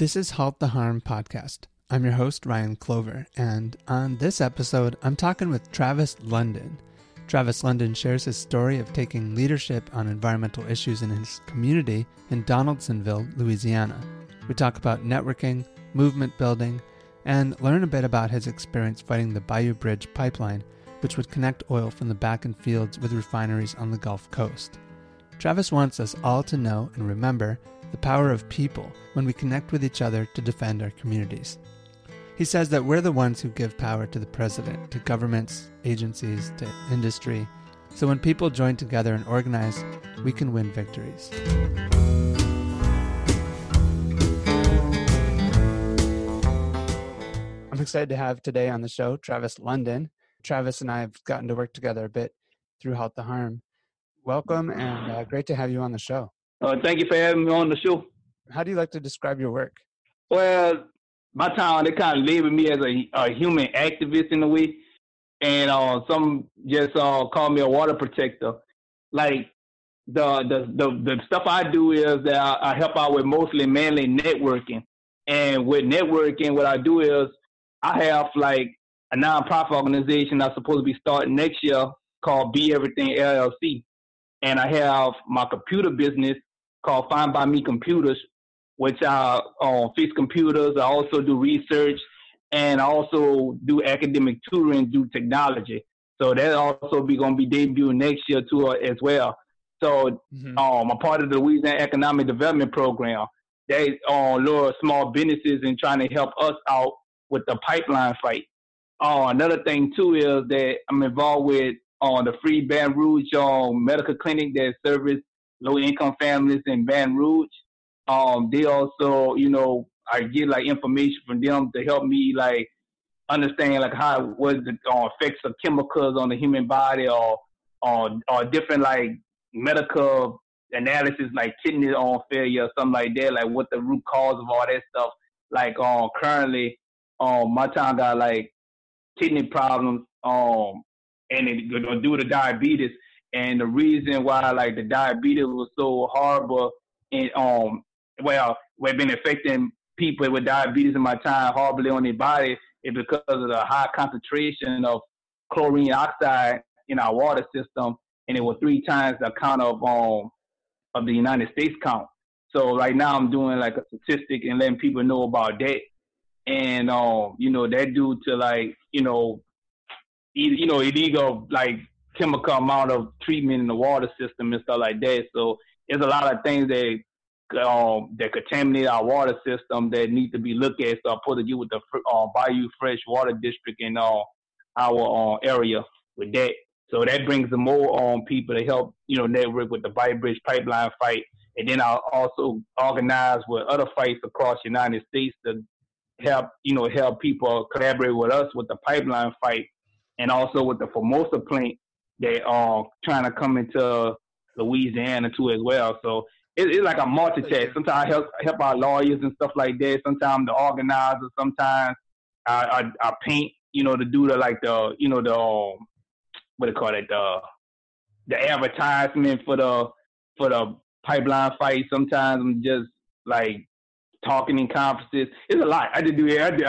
This is Halt the Harm podcast. I'm your host, Ryan Clover, and on this episode, I'm talking with Travis London. Travis London shares his story of taking leadership on environmental issues in his community in Donaldsonville, Louisiana. We talk about networking, movement building, and learn a bit about his experience fighting the Bayou Bridge pipeline, which would connect oil from the Bakken fields with refineries on the Gulf Coast. Travis wants us all to know and remember the power of people when we connect with each other to defend our communities. He says that we're the ones who give power to the president, to governments, agencies, to industry. So when people join together and organize, we can win victories. I'm excited to have today on the show Travis London. Travis and I have gotten to work together a bit through Halt the Harm. Welcome, and great to have you on the show. Thank you for having me on the show. How do you like to describe your work? Well, my town, they kind of labeled me as a human activist in a way. And some just call me a water protector. Like, the stuff I do is that I help out with mostly mainly networking. And with networking, what I do is I have, like, a nonprofit organization I'm supposed to be starting next year called Be Everything LLC. And I have my computer business called Find By Me Computers, which I fix computers. I also do research, and I also do academic tutoring through technology. So that also be going to be debuting next year too as well. So I'm a part of the Louisiana Economic Development Program. They lure small businesses and trying to help us out with the pipeline fight. Another thing too is that I'm involved with the Free Baton Rouge Medical Clinic that service low-income families in Baton Rouge. They also, I get like information from them to help me like understand like how what the effects of chemicals on the human body or different like medical analysis like kidney failure or something like that, like what the root cause of all that stuff. Like currently, my town got like kidney problems. And it due to diabetes, and the reason why like the diabetes was so horrible, and we've been affecting people with diabetes in my town horribly on their body, is because of the high concentration of chlorine oxide in our water system, and it was 3 times the count of the United States count. So right now I'm doing like a statistic and letting people know about that, and that due to like illegal like chemical amount of treatment in the water system and stuff like that. So there's a lot of things that contaminate our water system that need to be looked at. So I put you with the Bayou Fresh Water District in our area with that. So that brings more people to help network with the Bayou Bridge pipeline fight, and then I'll also organize with other fights across the United States to help people collaborate with us with the pipeline fight. And also with the Formosa plant, they are trying to come into Louisiana too as well. So it's like a multitask. Sometimes I help our lawyers and stuff like that. Sometimes the organizers. Sometimes I paint. To do the like the what do you call it, the advertisement for the pipeline fight. Sometimes I'm just like talking in conferences. It's a lot. I just do everything.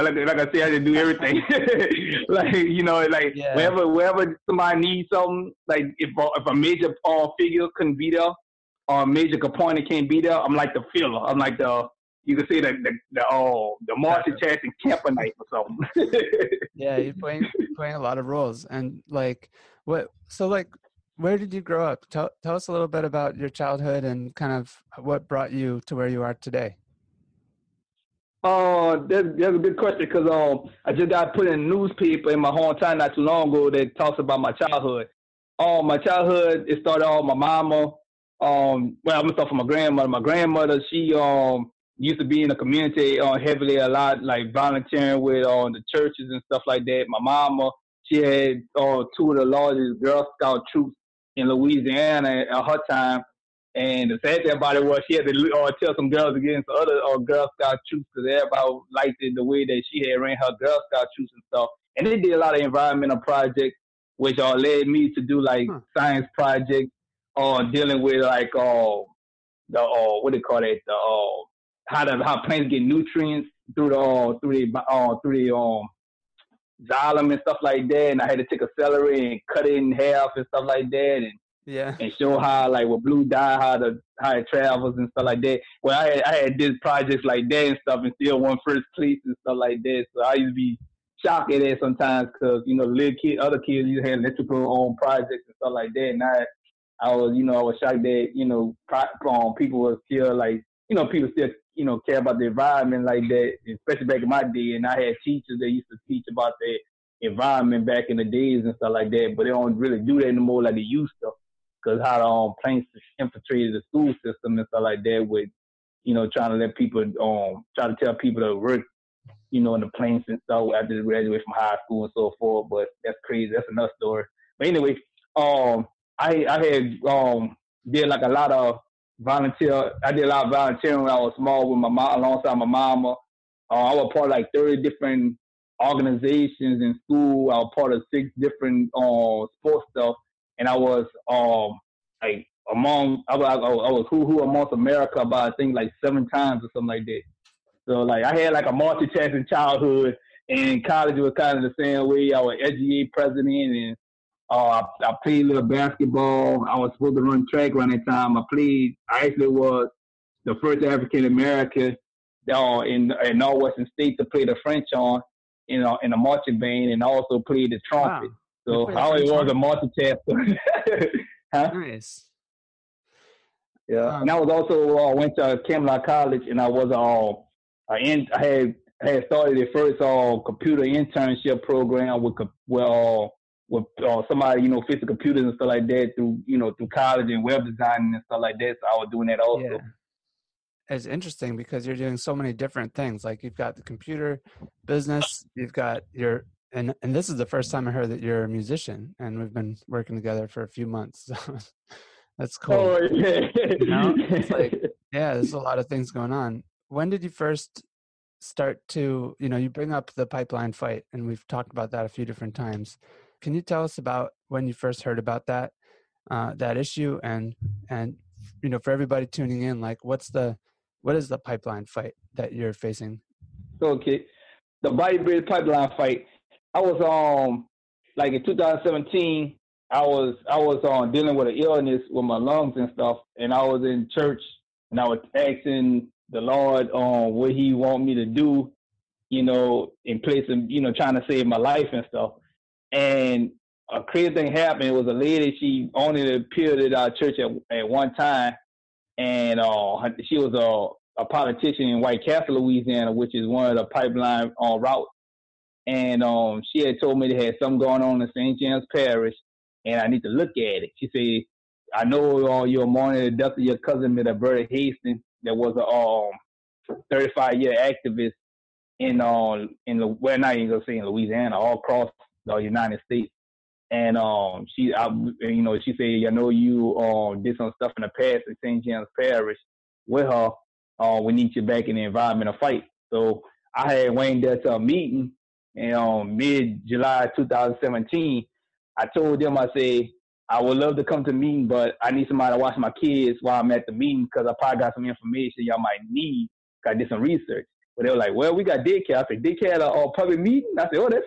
Yeah. Wherever somebody needs something, like if a major figure couldn't be there, or a major component can't be there, I'm like the filler. I'm like the Martian Jackson Kemper night or something. Yeah, you're playing a lot of roles. And where did you grow up? Tell us a little bit about your childhood and kind of what brought you to where you are today. That's a good question, because I just got put in a newspaper in my hometown not too long ago that talks about my childhood. My childhood, it started off my mama. I'm gonna start from my grandmother. My grandmother, she used to be in the community heavily a lot, like volunteering with the churches and stuff like that. My mama, she had 2 of the largest Girl Scout troops in Louisiana at her time. And the sad thing about it was she had to tell some girls to get into other Girl Scout troops, because everybody liked it the way that she had ran her Girl Scout troops and stuff. And they did a lot of environmental projects, which led me to do like science projects, dealing with like the how plants get nutrients through the xylem and stuff like that. And I had to take a celery and cut it in half and stuff like that. And yeah, and show how, like, with blue dye, how it travels and stuff like that. Well, I had did projects like that and stuff, and still won first place and stuff like that. So I used to be shocked at that sometimes, because, you know, other kids used to have electrical on projects and stuff like that, and I was shocked that, you know, people were still, like, you know, people still, you know, care about the environment like that, especially back in my day. And I had teachers that used to teach about the environment back in the days and stuff like that, but they don't really do that anymore like they used to, because how the planes infiltrated the school system and stuff like that, with, you know, trying to let people, try to tell people to work, you know, in the planes and stuff after they graduate from high school and so forth. But that's crazy. That's another story. But anyway, I did a lot of volunteering when I was small with my mom, alongside my mama. I was part of like 30 different organizations in school. I was part of 6 different sports stuff. And I was I was Who Amongst America by I think like 7 times or something like that. So like I had like a multitasking childhood, and college was kind of the same way. I was SGA president, and I played a little basketball. I was supposed to run track around that time. I actually was the first African American in Northwestern State to play the French horn in a marching band, and also played the trumpet. Wow. So I always was a multitasker. Huh? Nice. Yeah, and I was also went to Camelot College, and I was I had started the first computer internship program with somebody, you know, fixing computers and stuff like that through college and web design and stuff like that. So I was doing that also. Yeah. It's interesting because you're doing so many different things. Like you've got the computer business, you've got your. And this is the first time I heard that you're a musician, and we've been working together for a few months. So that's cool. Oh, yeah. You know? It's like, yeah, there's a lot of things going on. When did you first start to, you know, you bring up the pipeline fight, and we've talked about that a few different times. Can you tell us about when you first heard about that issue, and you know, for everybody tuning in, like what is the pipeline fight that you're facing? Okay, the Bayou Bridge pipeline fight. I was like in 2017, I was dealing with an illness with my lungs and stuff, and I was in church, and I was asking the Lord what He want me to do, you know, in place of, you know, trying to save my life and stuff. And a crazy thing happened. It was a lady. She only appeared at our church at one time, and she was a politician in White Castle, Louisiana, which is one of the pipeline routes. And she had told me they had something going on in St. James Parish, and I need to look at it. She said, I know you're mourning the death of your cousin, Miss Alberta Hastings, that was a 35-year activist in I ain't gonna say in Louisiana, all across the United States. And she said, I know you did some stuff in the past in St. James Parish with her. We need you back in the environmental fight. So I had went there to a meeting. And mid-July 2017, I told them, I said, I would love to come to the meeting, but I need somebody to watch my kids while I'm at the meeting, because I probably got some information y'all might need. I did some research. But they were like, well, we got daycare. I said, daycare at a public meeting? I said, oh, that's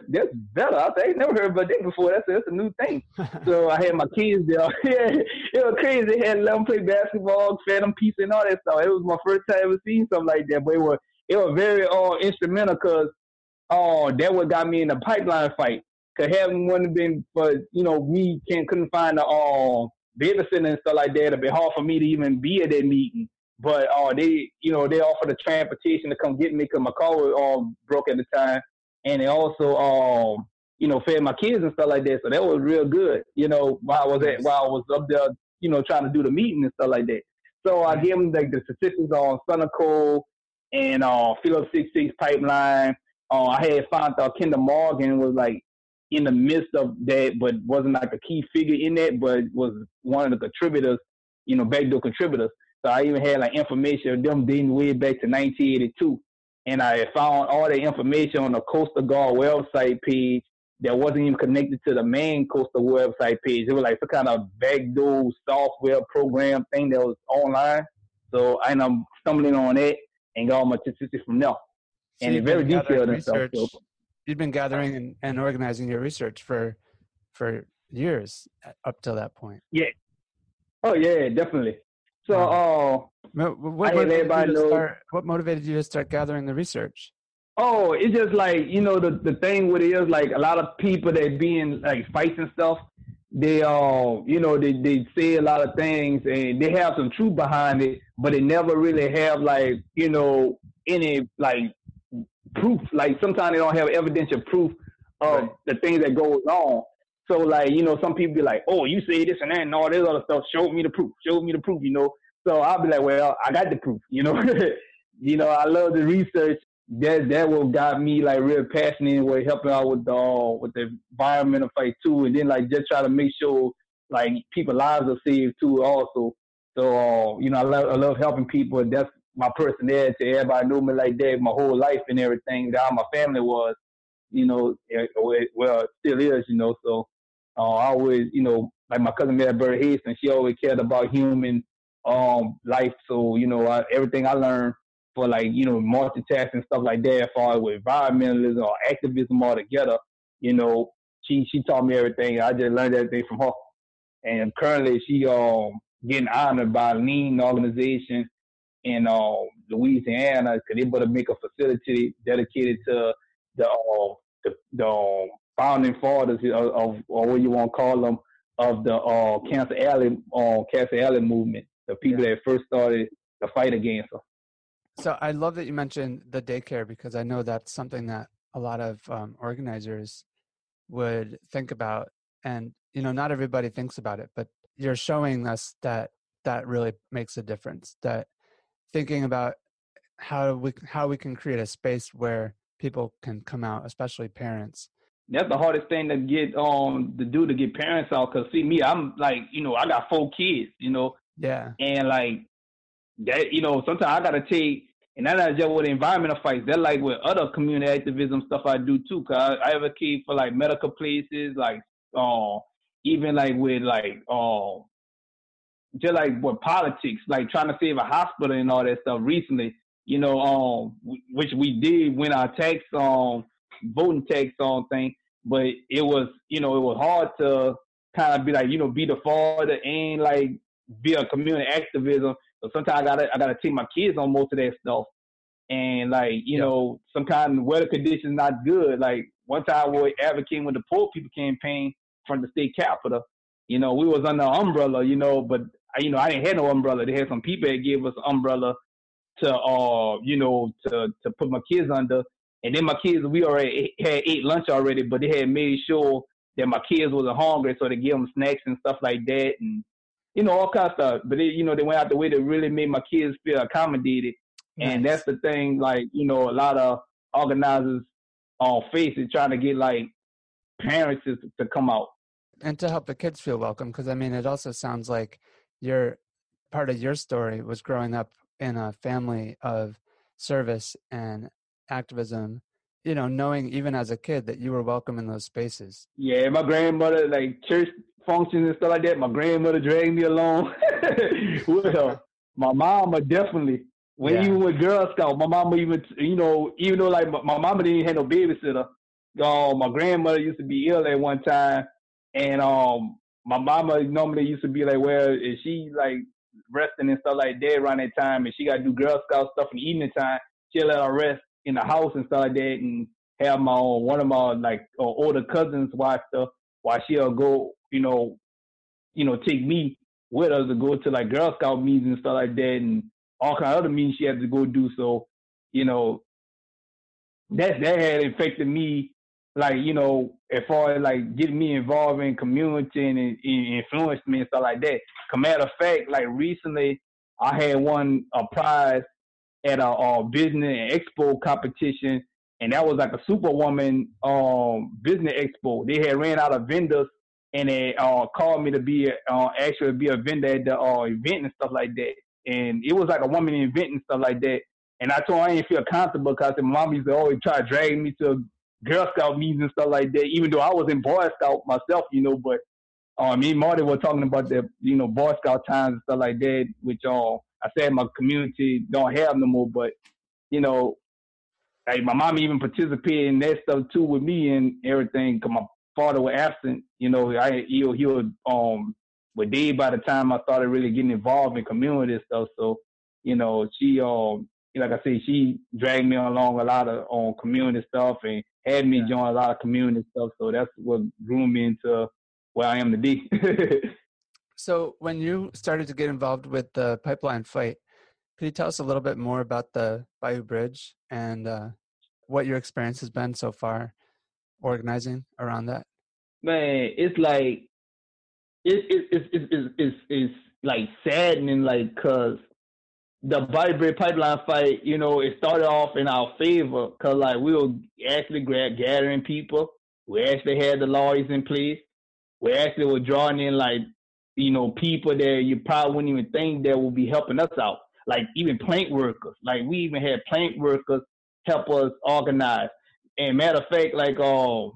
better. I said, I ain't never heard about that before. That's a new thing. So I had my kids there. Yeah, it was crazy. They had let them play basketball, fed them pizza and all that stuff. It was my first time ever seeing something like that. But it was very instrumental, because that what got me in the pipeline fight. Cause having wouldn't have been for, you know, me couldn't find the babysitter and stuff like that. It'd be hard for me to even be at that meeting. But they offered the transportation to come get me, cause my car was broke at the time, and they also fed my kids and stuff like that. So that was real good, you know, while I was up there, you know, trying to do the meeting and stuff like that. So I gave them like the statistics on Sunoco and Phillips 66 pipeline. I had found out Kendall Morgan was like in the midst of that, but wasn't like a key figure in that, but was one of the contributors, you know, backdoor contributors. So I even had like information of them dating way back to 1982. And I had found all the information on the Coastal Guard website page that wasn't even connected to the main Coastal website page. It was like some kind of backdoor software program thing that was online. So I ended up stumbling on that. and got all my statistics from them. So and it's very detailed and stuff. So, you've been gathering and organizing your research for years up till that point. Yeah. Oh yeah, definitely. So, what motivated you to start gathering the research? Oh, it's just like, you know, the thing with it is like a lot of people that be in like fights and stuff, they you know, they say a lot of things and they have some truth behind it, but they never really have like, you know, any like proof. Like sometimes they don't have evidential proof of the things that goes on. So like, you know, some people be like, oh, you say this and that and all this other stuff, show me the proof, you know. So I'll be like, well, I got the proof, you know. You know, I love the research. That what got me like real passionate in helping out with the environmental fight too, and then like just try to make sure like people's lives are saved too also. So you know, I love helping people, and that's my personality. Everybody knew me like that my whole life and everything. That's how my family was, you know, well it still is, you know. So I always, you know, like my cousin Mary Haysen, she always cared about human life. So you know, everything I learned for like, you know, multitasking and stuff like that, as far as with environmentalism or activism altogether, you know, she taught me everything. I just learned everything from her. And currently she getting honored by Lean organization in Louisiana, because they better make a facility dedicated to the founding fathers of, or what you want to call them, of the Cancer Alley movement, the people that first started the fight against them. So I love that you mentioned the daycare, because I know that's something that a lot of organizers would think about, and you know, not everybody thinks about it, but you're showing us that really makes a difference, that thinking about how we can create a space where people can come out, especially parents. That's the hardest thing to get to get parents out, because see me, I'm like, you know, I got 4 kids, you know. Yeah. And like that, you know, sometimes I gotta take, and that's not just with environmental fights. They're like with other community advocacy stuff I do too. Cause I advocate for like medical places, like even like with like just like with politics, like trying to save a hospital and all that stuff. Recently, you know, which we did win our tax voting tax on thing, but it was, you know, it was hard to kind of be like, you know, be the father and like be a community activism. So sometimes I gotta take my kids on most of that stuff, and like, you know, some kind of weather conditions not good. Like one time we were advocating with the Poor People Campaign from the state capitol. You know, we was under an umbrella, you know, but you know, I didn't have no umbrella. They had some people that gave us an umbrella to you know, to put my kids under. And then my kids, we already had ate lunch already, but they had made sure that my kids wasn't hungry, so they gave them snacks and stuff like that, and you know, all kinds of stuff. But they, you know, they went out the way to really make my kids feel accommodated. Nice. And that's the thing, like, you know, a lot of organizers on face is trying to get like parents to come out. And to help the kids feel welcome, because I mean, it also sounds like your part of your story was growing up in a family of service and activism, you know, knowing even as a kid that you were welcome in those spaces. Yeah, my grandmother, like church functions and stuff like that, my grandmother dragged me along with her. My mama definitely, when even with Girl Scout, my mama even, you know, even though like my mama didn't have no babysitter, my grandmother used to be ill at one time, and my mama normally used to be like, well, is she like resting and stuff like that around that time, and she got to do Girl Scout stuff in the evening time, she'll let her rest in the house and stuff like that, and have my own, one of my like older cousins watch stuff while she'll go, you know, take me with her to go to like Girl Scout meetings and stuff like that, and all kind of other meetings she had to go do. So, you know, that had affected me, like, you know, as far as like getting me involved in community and influenced me and stuff like that. As a matter of fact, like recently I had won a prize at a business expo competition, and that was like a Superwoman business expo. They had ran out of vendors, and they called me to be actually be a vendor at the event and stuff like that. And it was like a woman event and stuff like that. And I told her I didn't feel comfortable, because my mom used to always try to drag me to Girl Scout meetings and stuff like that, even though I was in Boy Scout myself, you know. But me and Marty were talking about the, you know, Boy Scout times and stuff like that, which I said my community don't have no more. But you know, hey, my mom even participated in that stuff too with me and everything, because my father was absent. You know, he was dead by the time I started really getting involved in community stuff. So, you know, she, like I said, she dragged me along a lot of community stuff and had me join a lot of community stuff. So that's what grew me into where I am today. So when you started to get involved with the pipeline fight, could you tell us a little bit more about the Bayou Bridge and what your experience has been so far organizing around that? Man, it's like, it's like saddening, like, because the Bayou Bridge pipeline fight, you know, it started off in our favor, because, like, we were actually gathering people. We actually had the lawyers in place. We actually were drawing in, like, you know, people that you probably wouldn't even think that would be helping us out. Like even plant workers, like we even had plant workers help us organize. And matter of fact, like I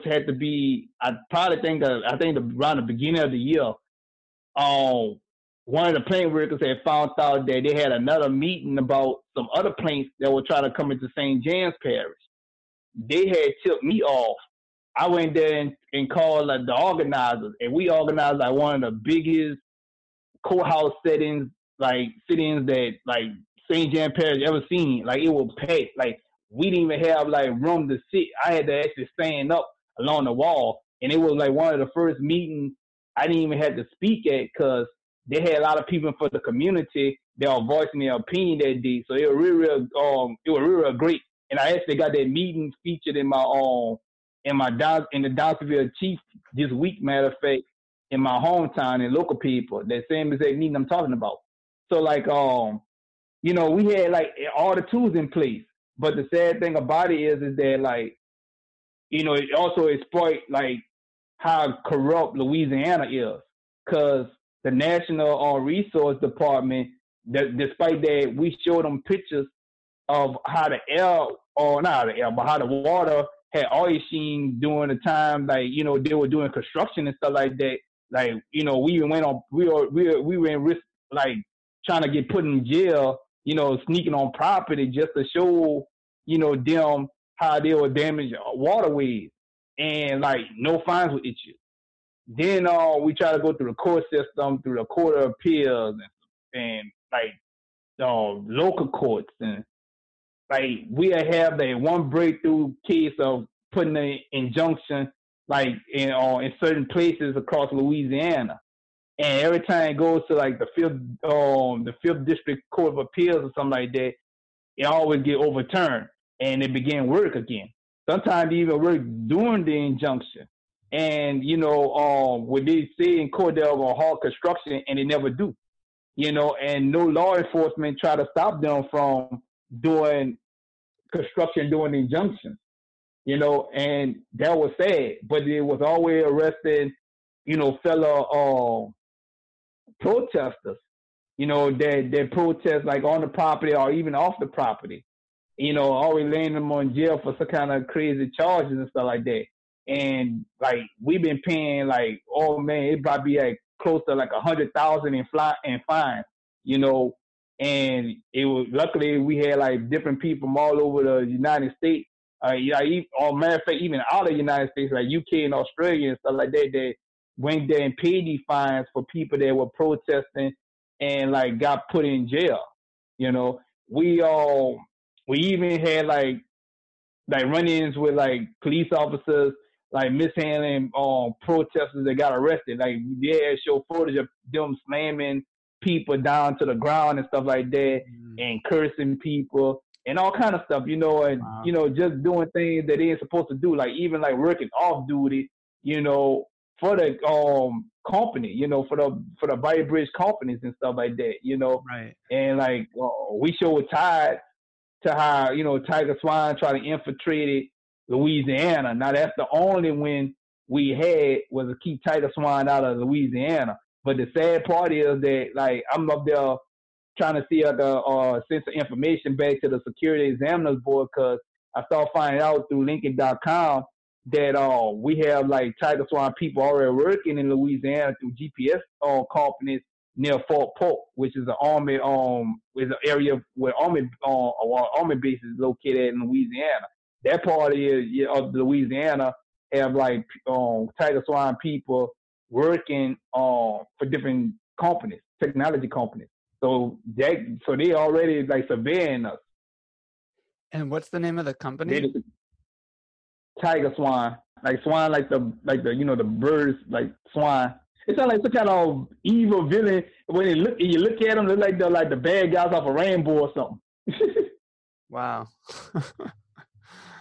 think around the beginning of the year, one of the plant workers had found out that they had another meeting about some other plants that were trying to come into St. James Parish. They had tipped me off. I went there and called like the organizers, and we organized like one of the biggest courthouse settings, like sit-ins that like St. James Parish ever seen. Like it was packed. Like we didn't even have like room to sit. I had to actually stand up along the wall, and it was like one of the first meetings I didn't even have to speak at, because they had a lot of people from the community that were voicing their opinion that day. So it was really great. And I actually got that meeting featured in my in the Donaldsonville Chief this week. Matter of fact, in my hometown and local people, that same exact meeting I'm talking about. So like, you know, we had like all the tools in place, but the sad thing about it is that like, you know, it also exploit like how corrupt Louisiana is, because the National Resource Department, despite that, we showed them pictures of how how the water had always seen during the time, like, you know, they were doing construction and stuff like that. Like, you know, we were in risk, like, trying to get put in jail, you know, sneaking on property just to show, you know, them how they were damaging waterways, and like no fines were issued. Then we tried to go through the court system, through the Court of Appeals and like local courts, and like we have that one breakthrough case of putting an injunction like in certain places across Louisiana. And every time it goes to like the Fifth District Court of Appeals or something like that, it always get overturned, and it began work again. Sometimes they even work during the injunction. And you know, what they say in court, they're gonna halt construction, and they never do. You know, and no law enforcement try to stop them from doing construction during the injunction. You know, and that was sad, but it was always arresting, you know, fellow protesters, you know, they protest like on the property or even off the property, you know, always laying them on jail for some kind of crazy charges and stuff like that. And like we've been paying like, oh man, it probably like close to like $100,000 in fines, you know. And it was luckily we had like different people from all over the United States, or matter of fact, even out of the United States, like UK and Australia and stuff like that. They went there and paid these fines for people that were protesting and like got put in jail. You know, we even had like run-ins with like police officers, like mishandling protesters that got arrested. Like they had show footage of them slamming people down to the ground and stuff like that, and cursing people and all kind of stuff, you know, and wow. You know, just doing things that they ain't supposed to do, like even like working off duty, you know, for the company, you know, for the Bayou Bridge companies and stuff like that, you know. Right. And like we sure were tied to how, you know, TigerSwan tried to infiltrate Louisiana. Now that's the only win we had, was to keep TigerSwan out of Louisiana. But the sad part is that like I'm up there trying to see send some information back to the Security Examiners Board, because I started finding out through Lincoln.com that we have like TigerSwan people already working in Louisiana through GPS companies near Fort Polk, which is an army is an area where army base is located in Louisiana. That part of Louisiana have like TigerSwan people working for different companies, technology companies. So they already like surveying us. And what's the name of the company? TigerSwan, like swan, like the you know the birds, like swan. It's not like some kind of evil villain. When you look at them, they're like the bad guys off a rainbow or something. Wow.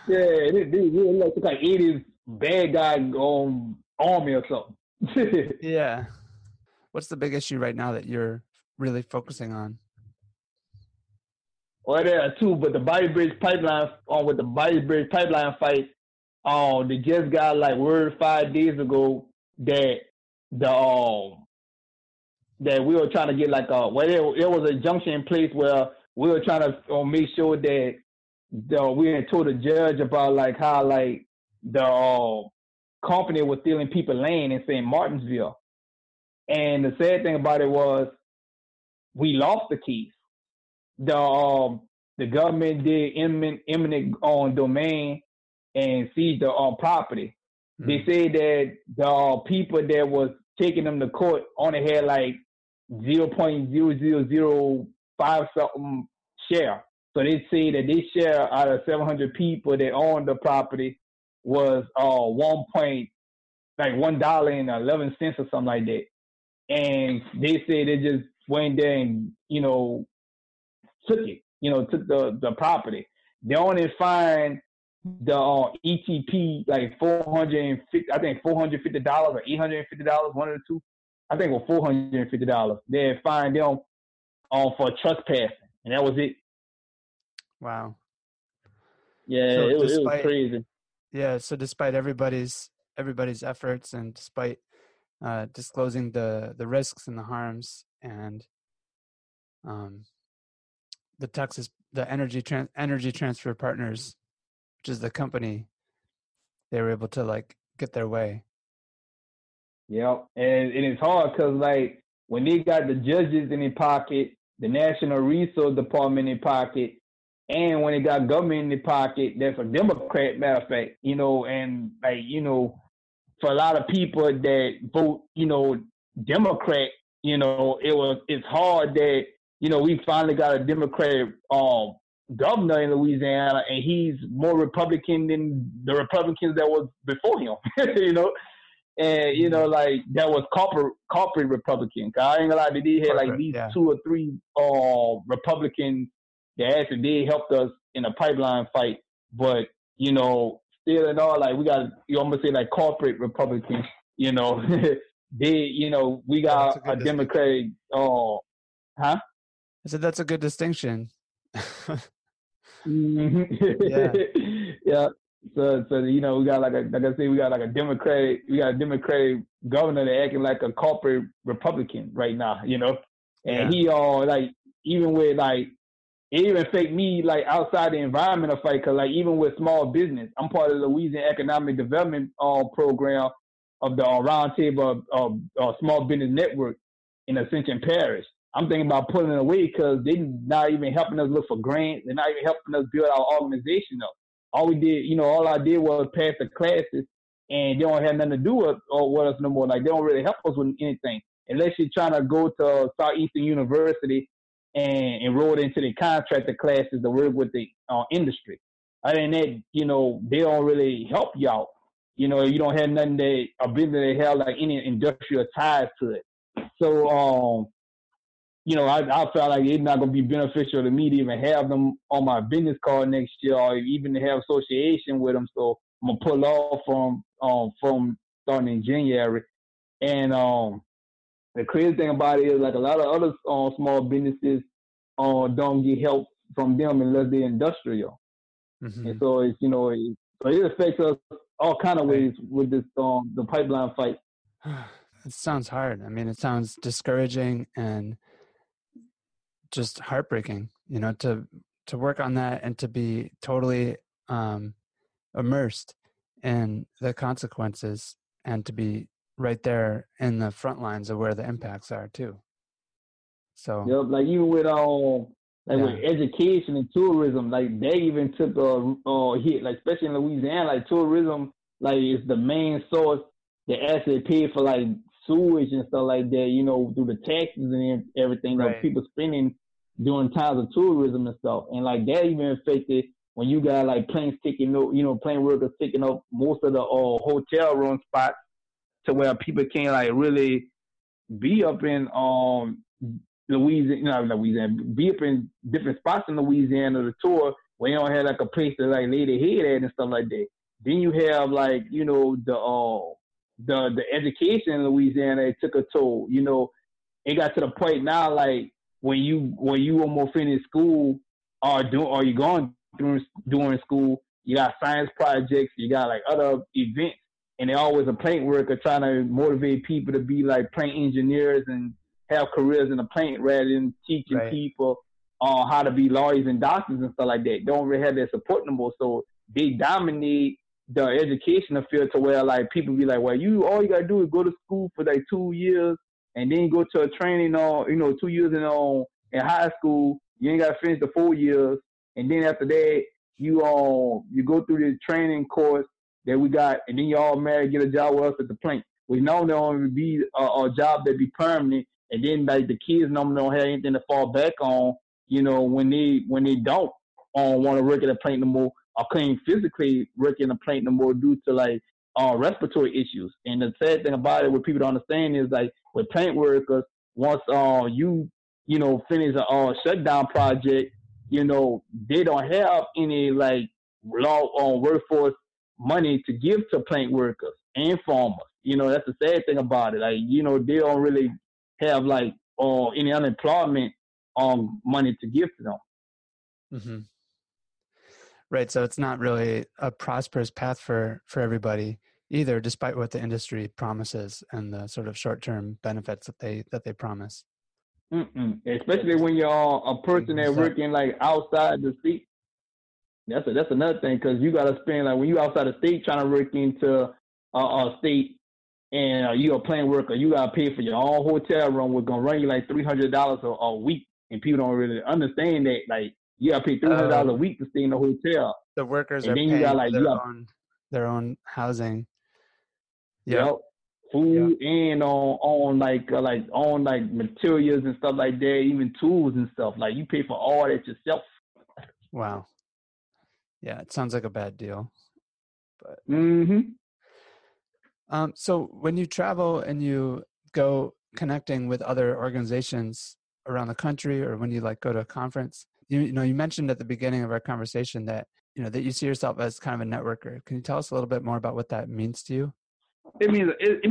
Yeah, they like some kind of 80s bad guy army or something. Yeah. What's the big issue right now that you're really focusing on? Well, there are two, but the Bayou Bridge pipeline, with the Bayou Bridge pipeline fight, they just got like word 5 days ago that that we were trying to get like there was a junction in place where we were trying to make sure that we had told the judge about like how like the company was stealing people land in St. Martinsville, and the sad thing about it was we lost the case. The government did eminent on domain and seized the property. Mm-hmm. They say that the people that was taking them to court only had like 0.0005 something share. So they say that this share out of 700 people that owned the property was $1.11 or something like that. And they say they just went there and took the property. They only fined the ETP like $450 or $850, one of the two. I think it was $450. They fined them for trespassing, and that was it. Wow. Yeah, so it was crazy. Yeah, so despite everybody's efforts and despite disclosing the risks and the harms and the Energy Transfer Partners, which is the company, they were able to like get their way. Yep, and it's hard because like when they got the judges in their pocket, the National Resource Department in their pocket, and when they got government in their pocket, that's a Democrat, matter of fact, and like for a lot of people that vote Democrat, it's hard that. We finally got a Democratic governor in Louisiana, and he's more Republican than the Republicans that was before him. And that was corporate Republican. I ain't gonna lie, they did have like these two or three Republicans that actually did help us in the pipeline fight, but still and all, like we got almost say like corporate Republicans. We got a Democratic. Huh? I said that's a good distinction. Mm-hmm. Yeah. Yeah. So we got a Democratic governor that acting like a corporate Republican right now, and he it even faked me like outside the environmental fight, cause like even with small business, I'm part of the Louisiana Economic Development Program of the Roundtable of Small Business Network in Ascension Parish. I'm thinking about pulling it away because they're not even helping us look for grants. They're not even helping us build our organization up. All we did, all I did was pass the classes, and they don't have nothing to do with us no more. Like, they don't really help us with anything. Unless you're trying to go to Southeastern University and enroll into the contractor classes to work with the industry. Other than that, they don't really help you out. You don't have nothing that a business that have like any industrial ties to it. So, I felt like it's not going to be beneficial to me to even have them on my business card next year or even to have association with them. So I'm going to pull off from starting in January. And the crazy thing about it is like a lot of other small businesses don't get help from them unless they're industrial. Mm-hmm. And so it's, it affects us all kind of ways with this the pipeline fight. It sounds hard. I mean, it sounds discouraging and just heartbreaking, to work on that and to be totally immersed in the consequences and to be right there in the front lines of where the impacts are too. So yep, like even with with education and tourism, like they even took a hit, like especially in Louisiana, like tourism, like is the main source that actually paid for like sewage and stuff like that, you know, through the taxes and everything, right. Like people spending during times of tourism and stuff, and like that even affected when you got like planes taking, you know, plane workers taking up most of the hotel room spots to where people can't like really be up in be up in different spots in Louisiana to tour where you don't have like a place to like lay their head at and stuff like that. Then you have like, you know, the education in Louisiana, it took a toll. You know, it got to the point now like when you almost finish school or you going during school, you got science projects, you got like other events, and they're always a plant worker trying to motivate people to be like plant engineers and have careers in the plant rather than teaching people on how to be lawyers and doctors and stuff like that. Don't really have that support no more, so they dominate the educational field to where like people be like, well, you all you gotta do is go to school for like 2 years and then go to a training on, you know, 2 years in high school. You ain't gotta finish the 4 years. And then after that, you go through the training course that we got, and then you all married, get a job with us at the plant. We normally only be a job that be permanent, and then like the kids normally don't have anything to fall back on, you know, when they don't want to work at a plant no more, or can't physically work in a plant no more due to like respiratory issues. And the sad thing about it, what people don't understand is like with plant workers, once you know finish a shutdown project, you know, they don't have any like law on workforce money to give to plant workers and farmers. You know, that's the sad thing about it. Like, you know, they don't really have like any unemployment money to give to them. Mm-hmm. Right. So it's not really a prosperous path for everybody either, despite what the industry promises and the sort of short-term benefits that they promise. Mm-mm. Especially when you're a person that working like outside the state. That's another thing, because you gotta spend like when you outside the state trying to work into a state, and you're a plant worker, you gotta pay for your own hotel room. We're gonna run you like $300 a week, and people don't really understand that. Like you gotta pay $300 a week to stay in the hotel. The workers and are then paying you got, like, their own housing. Yeah. Yep. Food and on materials and stuff like that, even tools and stuff. Like you pay for all that yourself. Wow. Yeah, it sounds like a bad deal. But so when you travel and you go connecting with other organizations around the country, or when you like go to a conference, you know, you mentioned at the beginning of our conversation that, you know, that you see yourself as kind of a networker. Can you tell us a little bit more about what that means to you? It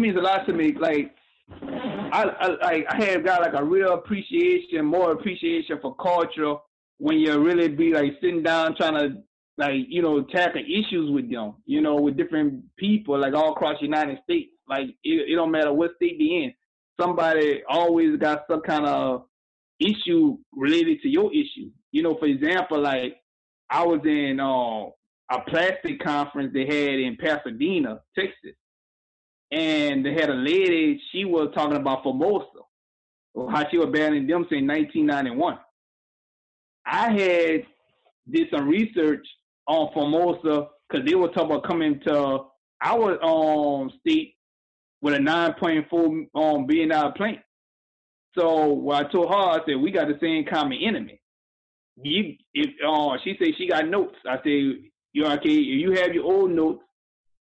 means a lot to me. Like I have got like a real appreciation for culture when you really be like sitting down trying to like, you know, tackle issues with them, you know, with different people like all across the United States. Like it don't matter what state they're in, somebody always got some kind of issue related to your issue. You know, for example, like I was in a plastic conference they had in Pasadena, Texas. And they had a lady, she was talking about Formosa, how she abandoned them since 1991. I had did some research on Formosa because they were talking about coming to our state with a $9.4 billion plant. So when I told her, I said, we got the same common enemy. She said she got notes. I said, you know, okay, you have your old notes.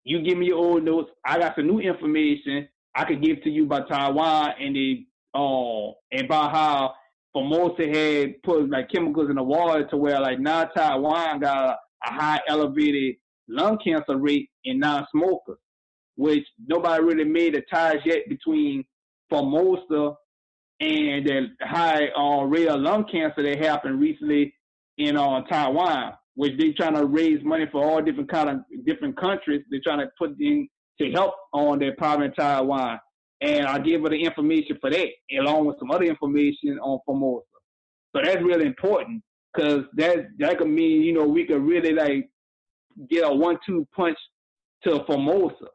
You give me your old notes. I got some new information I could give to you about Taiwan and about how Formosa had put like chemicals in the water to where like now Taiwan got a high elevated lung cancer rate in non-smokers, which nobody really made the ties yet between Formosa and the high rate of lung cancer that happened recently in Taiwan, which they're trying to raise money for all different countries. They're trying to put in to help on their problem in Taiwan. And I gave her the information for that, along with some other information on Formosa. So that's really important, because that could mean, you know, we could really, like, get a 1-2 punch to Formosa.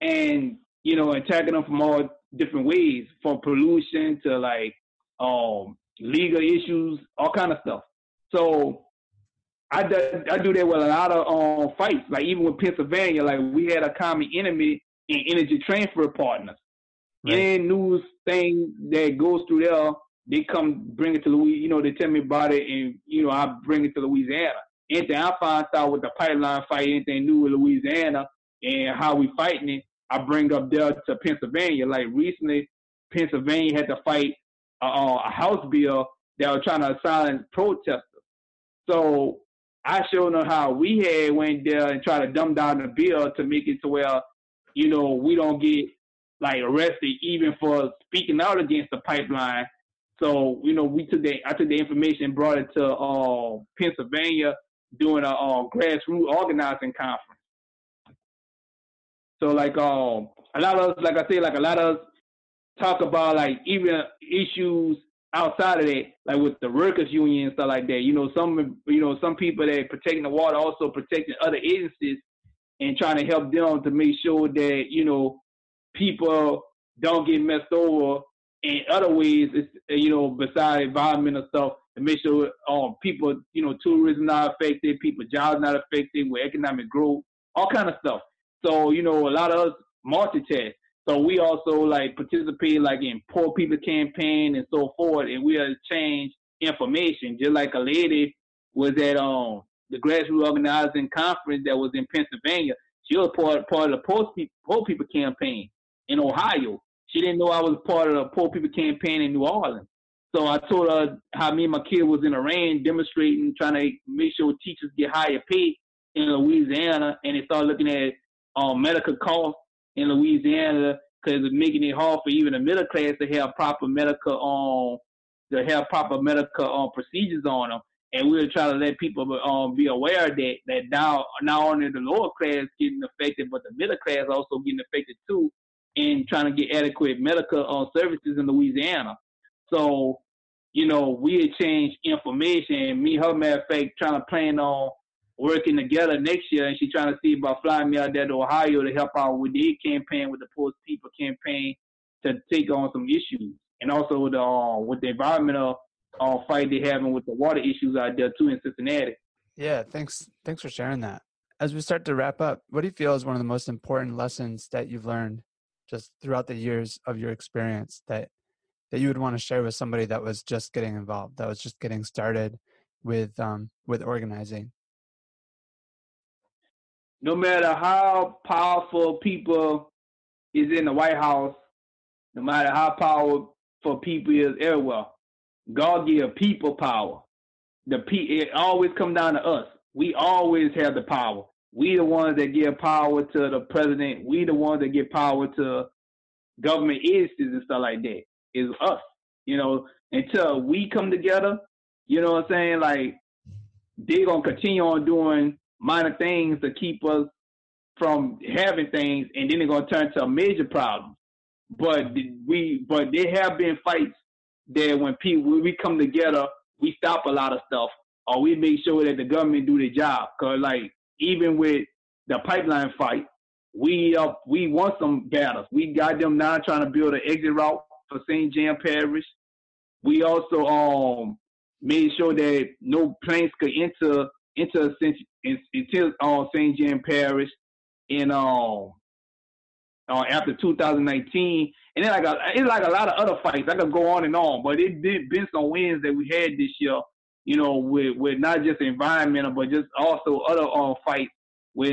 And, you know, attacking them from all different ways, from pollution to, like, legal issues, all kind of stuff. So I do that with a lot of fights. Like even with Pennsylvania, like we had a common enemy in Energy Transfer Partners. Right. Any news thing that goes through there, they come bring it to Louisiana. You know, they tell me about it, and you know, I bring it to Louisiana. Anything I find out with the pipeline fight, anything new with Louisiana and how we fighting it, I bring up there to Pennsylvania. Like recently, Pennsylvania had to fight a house bill that was trying to silence protesters. So I sure know how we had went there and tried to dumb down the bill to make it to where, you know, we don't get like arrested even for speaking out against the pipeline. So, you know, we took that, I took the information and brought it to Pennsylvania doing a grassroots organizing conference. So like a lot of us, like I said, like a lot of us talk about like even issues outside of that, like with the workers union and stuff like that. You know, some people that protecting the water also protecting other agencies and trying to help them to make sure that, you know, people don't get messed over in other ways, you know, besides environmental stuff, to make sure people, you know, tourism not affected, people jobs not affected, with economic growth, all kind of stuff. So, you know, a lot of us multitask. So we also like participate like in Poor People Campaign and so forth, and we exchange information. Just like a lady was at the grassroots organizing conference that was in Pennsylvania. She was part of the Poor People Campaign in Ohio. She didn't know I was part of the Poor People Campaign in New Orleans. So I told her how me and my kid was in the rain demonstrating, trying to make sure teachers get higher pay in Louisiana, and they started looking at medical costs in Louisiana, because it's making it hard for even the middle class to have proper medical procedures on them. And we were trying to let people be aware of that, that now not only the lower class getting affected, but the middle class also getting affected too, and trying to get adequate medical services in Louisiana. So, you know, we exchange information, and me, her, matter of fact, trying to plan on working together next year, and she trying to see about flying me out there to Ohio to help out with the campaign, with the Poor People Campaign, to take on some issues, and also with the environmental fight they're having with the water issues out there too in Cincinnati. Yeah, thanks for sharing that. As we start to wrap up, what do you feel is one of the most important lessons that you've learned just throughout the years of your experience that you would want to share with somebody that was just getting involved, that was just getting started with organizing? No matter how powerful people is in the White House, no matter how powerful people is everywhere, God give people power. It always comes down to us. We always have the power. We the ones that give power to the president. We the ones that give power to government agencies and stuff like that. It's us, you know. Until we come together, you know what I'm saying? Like, they're going to continue on doing minor things to keep us from having things, and then they're going to turn to a major problem. But there have been fights that when we come together, we stop a lot of stuff, or we make sure that the government do their job. Cause like, even with the pipeline fight, we won some battles. We got them now trying to build an exit route for St. James Parish. We also made sure that no planes could enter St. James Parish in after 2019, and then it's like a lot of other fights. I could go on and on, but it did been some wins that we had this year. You know, with not just environmental, but just also other fights with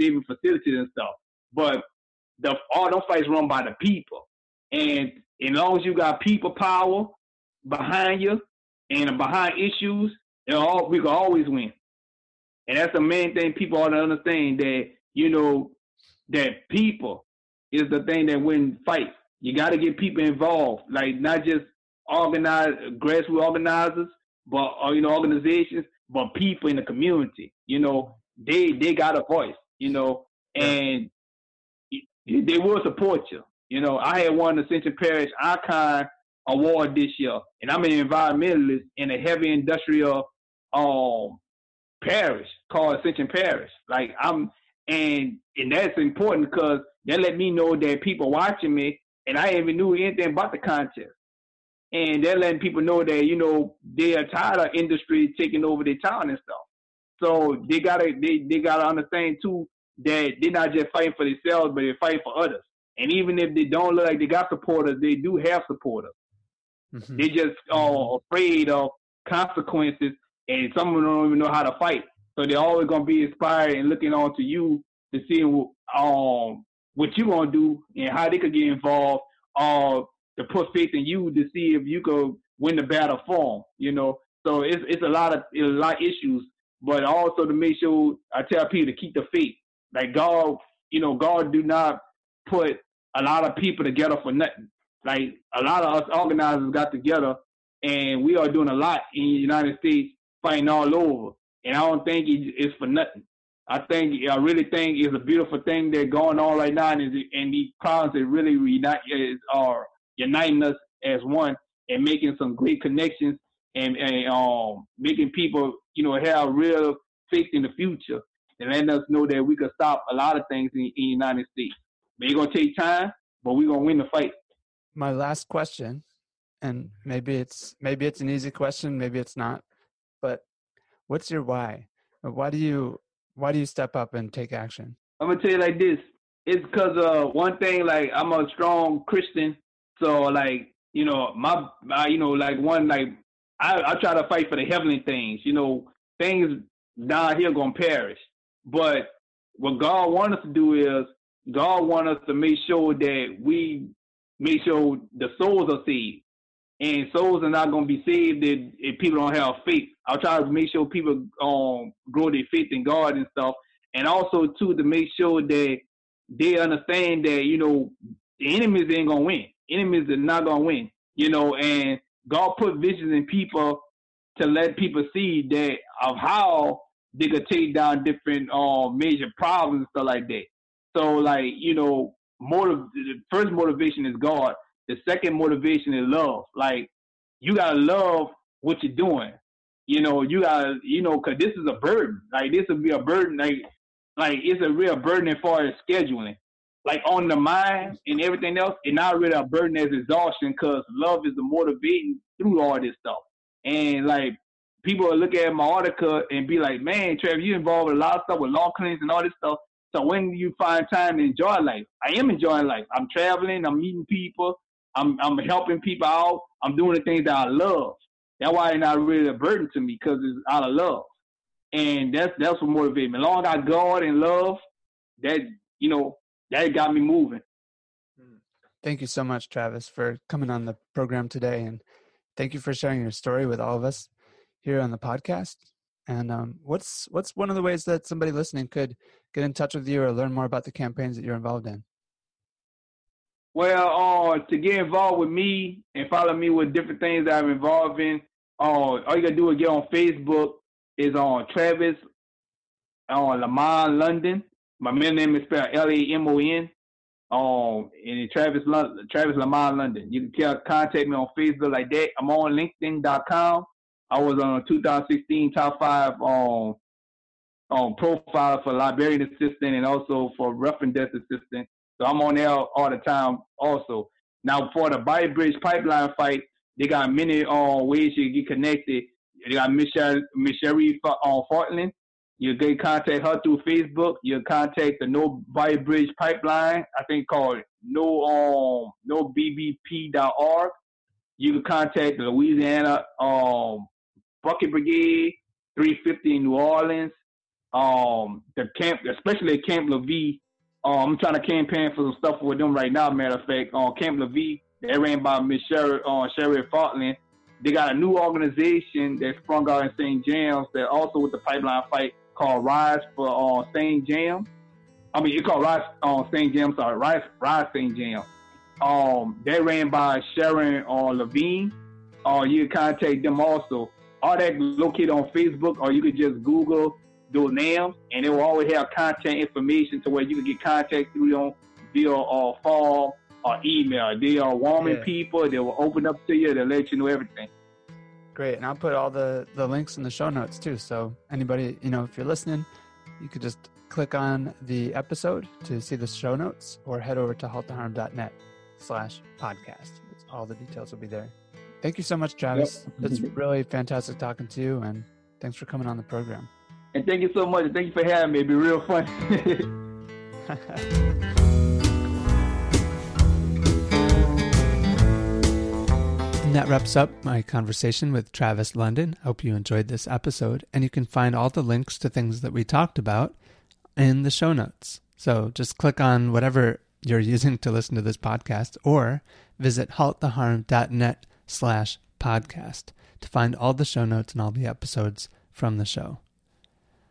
saving facilities and stuff. But all those fights run by the people, and as long as you got people power behind you and behind issues, we can always win. And that's the main thing people ought to understand, that, you know, that people is the thing that win fights. You got to get people involved, like not just grassroots organizers, but, you know, organizations, but people in the community. You know, they got a voice, you know, and they will support you. You know, I had won the Ascension Parish Icon Award this year, and I'm an environmentalist in a heavy industrial parish called Ascension Parish. Like, and that's important, because that let me know that people watching me, and I even knew anything about the contest. And they're letting people know that, you know, they are tired of industry taking over their town and stuff. So they gotta they gotta understand too that they're not just fighting for themselves, but they're fighting for others. And even if they don't look like they got supporters, they do have supporters. Mm-hmm. They just are afraid of consequences, and some of them don't even know how to fight. So they're always gonna be inspired and looking on to you to see what you gonna do and how they could get involved, to put faith in you to see if you could win the battle for them, you know. So it's a lot of issues, but also to make sure I tell people to keep the faith. Like God, you know, God do not put a lot of people together for nothing. Like a lot of us organizers got together, and we are doing a lot in the United States, fighting all over. And I don't think it's for nothing. I really think it's a beautiful thing that's going on right now, and these problems that really are uniting us as one and making some great connections and making people, you know, have real faith in the future and letting us know that we could stop a lot of things in the United States. But it's going to take time, but we're going to win the fight. My last question, and maybe it's an easy question, maybe it's not, but what's your why? Why do you step up and take action? I'm going to tell you like this. It's because one thing, like, I'm a strong Christian. So, like, you know, I try to fight for the heavenly things. You know, things down here going to perish. But what God wants us to do is God wants us to make sure that we make sure the souls are saved. And souls are not going to be saved if people don't have faith. I try to make sure people grow their faith in God and stuff. And also, too, to make sure that they understand that, you know, the enemies ain't going to win. Enemies are not going to win, you know, and God put visions in people to let people see that of how they could take down different major problems and stuff like that. So, like, you know, the first motivation is God. The second motivation is love. Like, you got to love what you're doing. You know, you got to, you know, because this is a burden. Like, this will be a burden. Like it's a real burden as far as scheduling. Like on the mind and everything else, it's not really a burden as exhaustion because love is the motivating through all this stuff. And like people will look at my article and be like, man, Trav, you involved with a lot of stuff with law clinics and all this stuff. So when do you find time to enjoy life? I am enjoying life. I'm traveling. I'm meeting people. I'm helping people out. I'm doing the things that I love. That's why it's not really a burden to me because it's out of love. And that's what motivates me. As long as I God and love, that, you know, that got me moving. Thank you so much, Travis, for coming on the program today. And thank you for sharing your story with all of us here on the podcast. And what's one of the ways that somebody listening could get in touch with you or learn more about the campaigns that you're involved in? Well, to get involved with me and follow me with different things that I'm involved in, all you got to do is get on Facebook. It's on Travis Lamont London. My middle name is spelled Lamon. And Travis Lamont London. You can contact me on Facebook like that. I'm on LinkedIn.com. I was on 2016 top 5 on profile for librarian assistant and also for rough and death assistant. So I'm on there all the time also. Now for the Bayou Bridge pipeline fight, they got many ways you get connected. They got Miss Sherry Fortland. You can contact her through Facebook. You contact the No Bayou Bridge Pipeline, I think called NoBBP.org. You can contact the Louisiana Bucket Brigade, 350 in New Orleans. Especially Camp Levy. I'm trying to campaign for some stuff with them right now, matter of fact. Camp Levy, they ran by Miss Sherry Fortland. They got a new organization that sprung out in St. James that also with the pipeline fight called Rise for St. James. I mean, it's called Rise on St. James. Sorry, Rise St. James. They ran by Sharon Levine. You can contact them also. All that located on Facebook, or you can just Google those names, and they will always have contact information to where you can get contact through them via form or email. They are warming people. They will open up to you. They'll let you know everything. Great. And I'll put all the links in the show notes too. So anybody, you know, if you're listening, you could just click on the episode to see the show notes or head over to halttheharm.net/podcast. All the details will be there. Thank you so much, Travis. Yep. That's really fantastic talking to you, and thanks for coming on the program. And thank you so much. Thank you for having me. It'd be real fun. And that wraps up my conversation with Travis London. I hope you enjoyed this episode, and you can find all the links to things that we talked about in the show notes. So just click on whatever you're using to listen to this podcast, or visit halttheharm.net/podcast to find all the show notes and all the episodes from the show.